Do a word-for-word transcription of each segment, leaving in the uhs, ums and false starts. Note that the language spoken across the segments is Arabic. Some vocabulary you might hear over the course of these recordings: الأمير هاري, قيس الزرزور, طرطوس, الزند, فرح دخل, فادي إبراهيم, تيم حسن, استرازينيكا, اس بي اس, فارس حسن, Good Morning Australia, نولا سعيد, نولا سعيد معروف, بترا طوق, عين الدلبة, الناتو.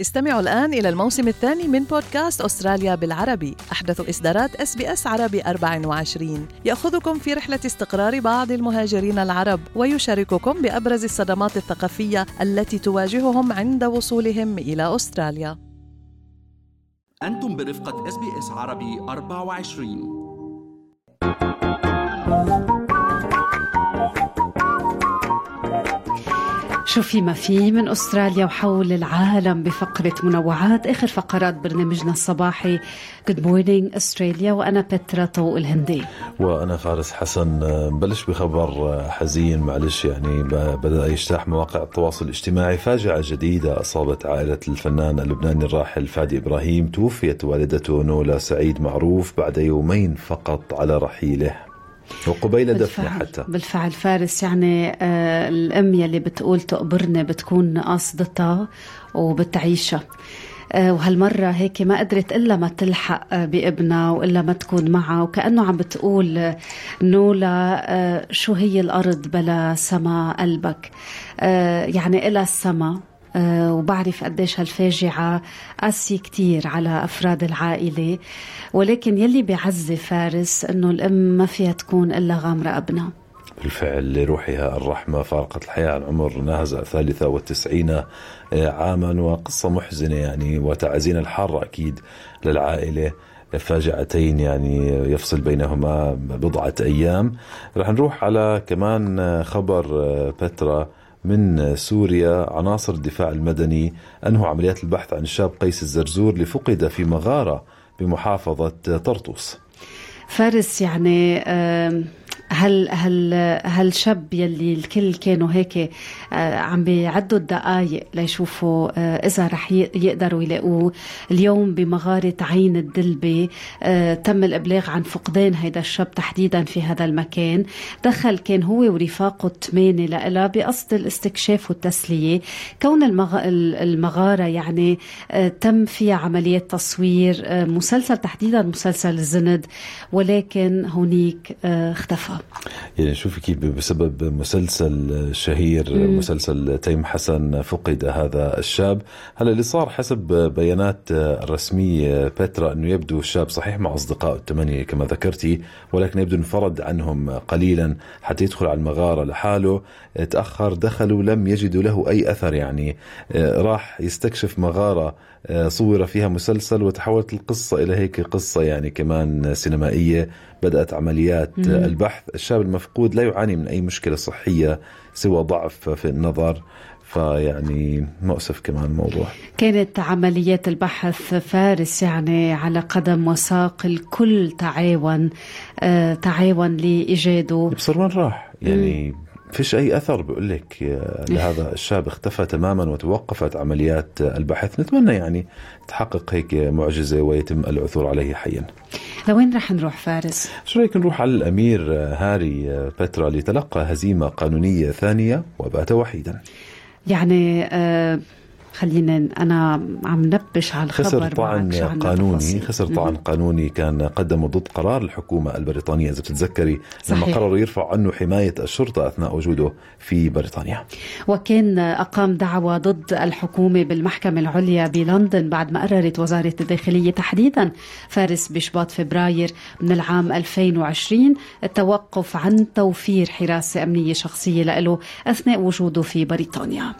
استمعوا الآن إلى الموسم الثاني من بودكاست أستراليا بالعربي، أحدث إصدارات اس بي اس عربي أربعة وعشرين، يأخذكم في رحلة استقرار بعض المهاجرين العرب ويشارككم بأبرز الصدمات الثقافية التي تواجههم عند وصولهم إلى أستراليا. أنتم برفقة اس بي اس عربي أربعة وعشرين. شو في ما في من أستراليا وحول العالم بفقرة منوعات، آخر فقرات برنامجنا الصباحي Good Morning Australia. وأنا بترا طوق الهندي. وأنا فارس حسن. بلش بخبر حزين، معلش يعني بدأ يجتاح مواقع التواصل الاجتماعي فاجعة جديدة أصابت عائلة الفنان اللبناني الراحل فادي إبراهيم. توفيت والدته نولا سعيد معروف بعد يومين فقط على رحيله وقبيل دفنه. حتى بالفعل فارس، يعني آه الأم يلي بتقول تقبرنا بتكون قاصدتها وبتعيشها، آه وهالمرة هيك ما قدرت إلا ما تلحق بابنها وإلا ما تكون معه، وكأنه عم بتقول نولا آه شو هي الأرض بلا سما قلبك، آه يعني إلا السما. أه وبعرف قديش هالفاجعة قاسي كتير على أفراد العائلة، ولكن يلي بيعزي فارس أنه الأم ما فيها تكون إلا غامرة أبنها. بالفعل لروحها الرحمة فارقت الحياة عن عمر ناهز الثالثة والتسعين عاما، وقصة محزنة يعني وتعزين الحارة أكيد للعائلة. فاجعتين يعني يفصل بينهما بضعة أيام. رح نروح على كمان خبر بترا من سوريا. عناصر الدفاع المدني أنهوا عمليات البحث عن الشاب قيس الزرزور لفقد في مغارة بمحافظة طرطوس. فارس، يعني آه هل هل هالشاب يلي الكل كانوا هيك عم بيعدوا الدقايق ليشوفوا اذا رح يقدروا يلاقوه، اليوم بمغارة عين الدلبة تم الابلاغ عن فقدان هيدا الشاب تحديدا في هذا المكان. دخل كان هو ورفاقه الثمانية لإلها بقصد الاستكشاف والتسلية، كون المغارة يعني تم فيها عمليات تصوير مسلسل، تحديدا مسلسل الزند، ولكن هنيك اختفى. يعني شوفي كيف بسبب مسلسل شهير مم. مسلسل تيم حسن فقد هذا الشاب. هلا اللي صار حسب بيانات رسمية بترا أنه يبدو الشاب صحيح مع أصدقائه الثمانية كما ذكرتي، ولكن يبدو انفرد عنهم قليلا حتى يدخل على المغارة لحاله. تأخر، دخلوا لم يجدوا له أي أثر، يعني راح يستكشف مغارة صور فيها مسلسل، وتحولت القصة إلى هيك قصة يعني كمان سينمائية. بدأت عمليات مم. البحث. الشاب المفقود لا يعاني من أي مشكلة صحية سوى ضعف في النظر، فيعني مؤسف كمان الموضوع. كانت عمليات البحث فارس يعني على قدم وساق، الكل تعاون آه تعاون لإيجاده. بصر وين راح يعني مم. فيش أي أثر بقولك لهذا الشاب. اختفى تماما وتوقفت عمليات البحث. نتمنى يعني تحقق هيك معجزة ويتم العثور عليه حيا. لوين رح نروح فارس؟ شو رأيك نروح على الأمير هاري بترا لتلقى هزيمة قانونية ثانية وبات وحيدا. يعني آه خلينا أنا عم نبش على الخبر. خسر طعن قانوني خسر طعن قانوني كان قدمه ضد قرار الحكومة البريطانية، إذا بتتذكري لما قرروا يرفع عنه حماية الشرطة أثناء وجوده في بريطانيا، وكان أقام دعوى ضد الحكومة بالمحكمة العليا بلندن بعد ما قررت وزارة الداخلية تحديدا فارس بشباط فبراير من العام ألفين وعشرين التوقف عن توفير حراسة أمنية شخصية له أثناء وجوده في بريطانيا.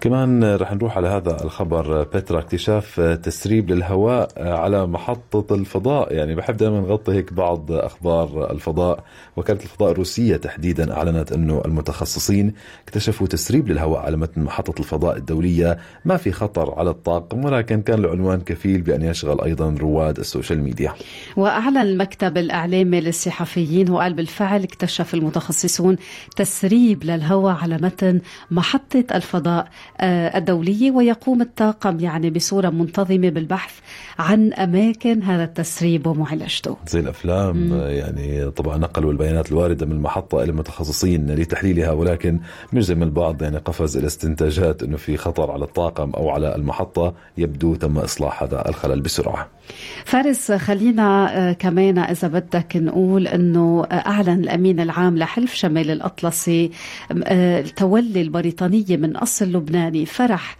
كمان رح نروح على هذا الخبر بترا. اكتشاف تسريب للهواء على محطة الفضاء. يعني بحب دائما نغطي هيك بعض أخبار الفضاء. وكانت الفضاء الروسية تحديدا أعلنت أنه المتخصصين اكتشفوا تسريب للهواء على متن محطة الفضاء الدولية، ما في خطر على الطاقم، ولكن كان العنوان كفيل بأن يشغل أيضا رواد السوشيال ميديا. وأعلن المكتب الإعلامي للصحفيين وقال بالفعل اكتشف المتخصصون تسريب للهواء على متن محطة الفضاء الدولية، ويقوم الطاقم يعني بصورة منتظمة بالبحث عن أماكن هذا التسريب ومعالجته زي الأفلام. مم. يعني طبعا نقلوا البيانات الواردة من المحطة إلى المتخصصين لتحليلها، ولكن مجزم البعض يعني قفز إلى استنتاجات أنه في خطر على الطاقم أو على المحطة. يبدو تم إصلاح هذا الخلل بسرعة. فارس، خلينا كمان إذا بدك نقول أنه أعلن الأمين العام لحلف شمال الأطلسي تولي البريطانية من أصل الرقص اللبناني فرح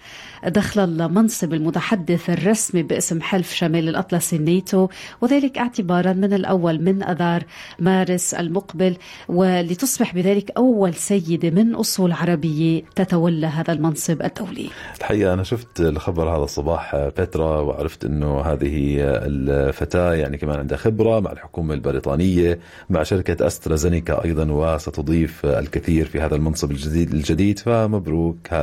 دخل المنصب المتحدث الرسمي باسم حلف شمال الأطلسي الناتو، وذلك اعتبارا من الأول من أذار مارس المقبل، ولتصبح بذلك أول سيدة من أصول عربية تتولى هذا المنصب الدولي. الحقيقة أنا شفت الخبر هذا الصباح بترا، وعرفت أنه هذه الفتاة يعني كمان عندها خبرة مع الحكومة البريطانية، مع شركة استرازينيكا أيضا، وستضيف الكثير في هذا المنصب الجديد، فمبروك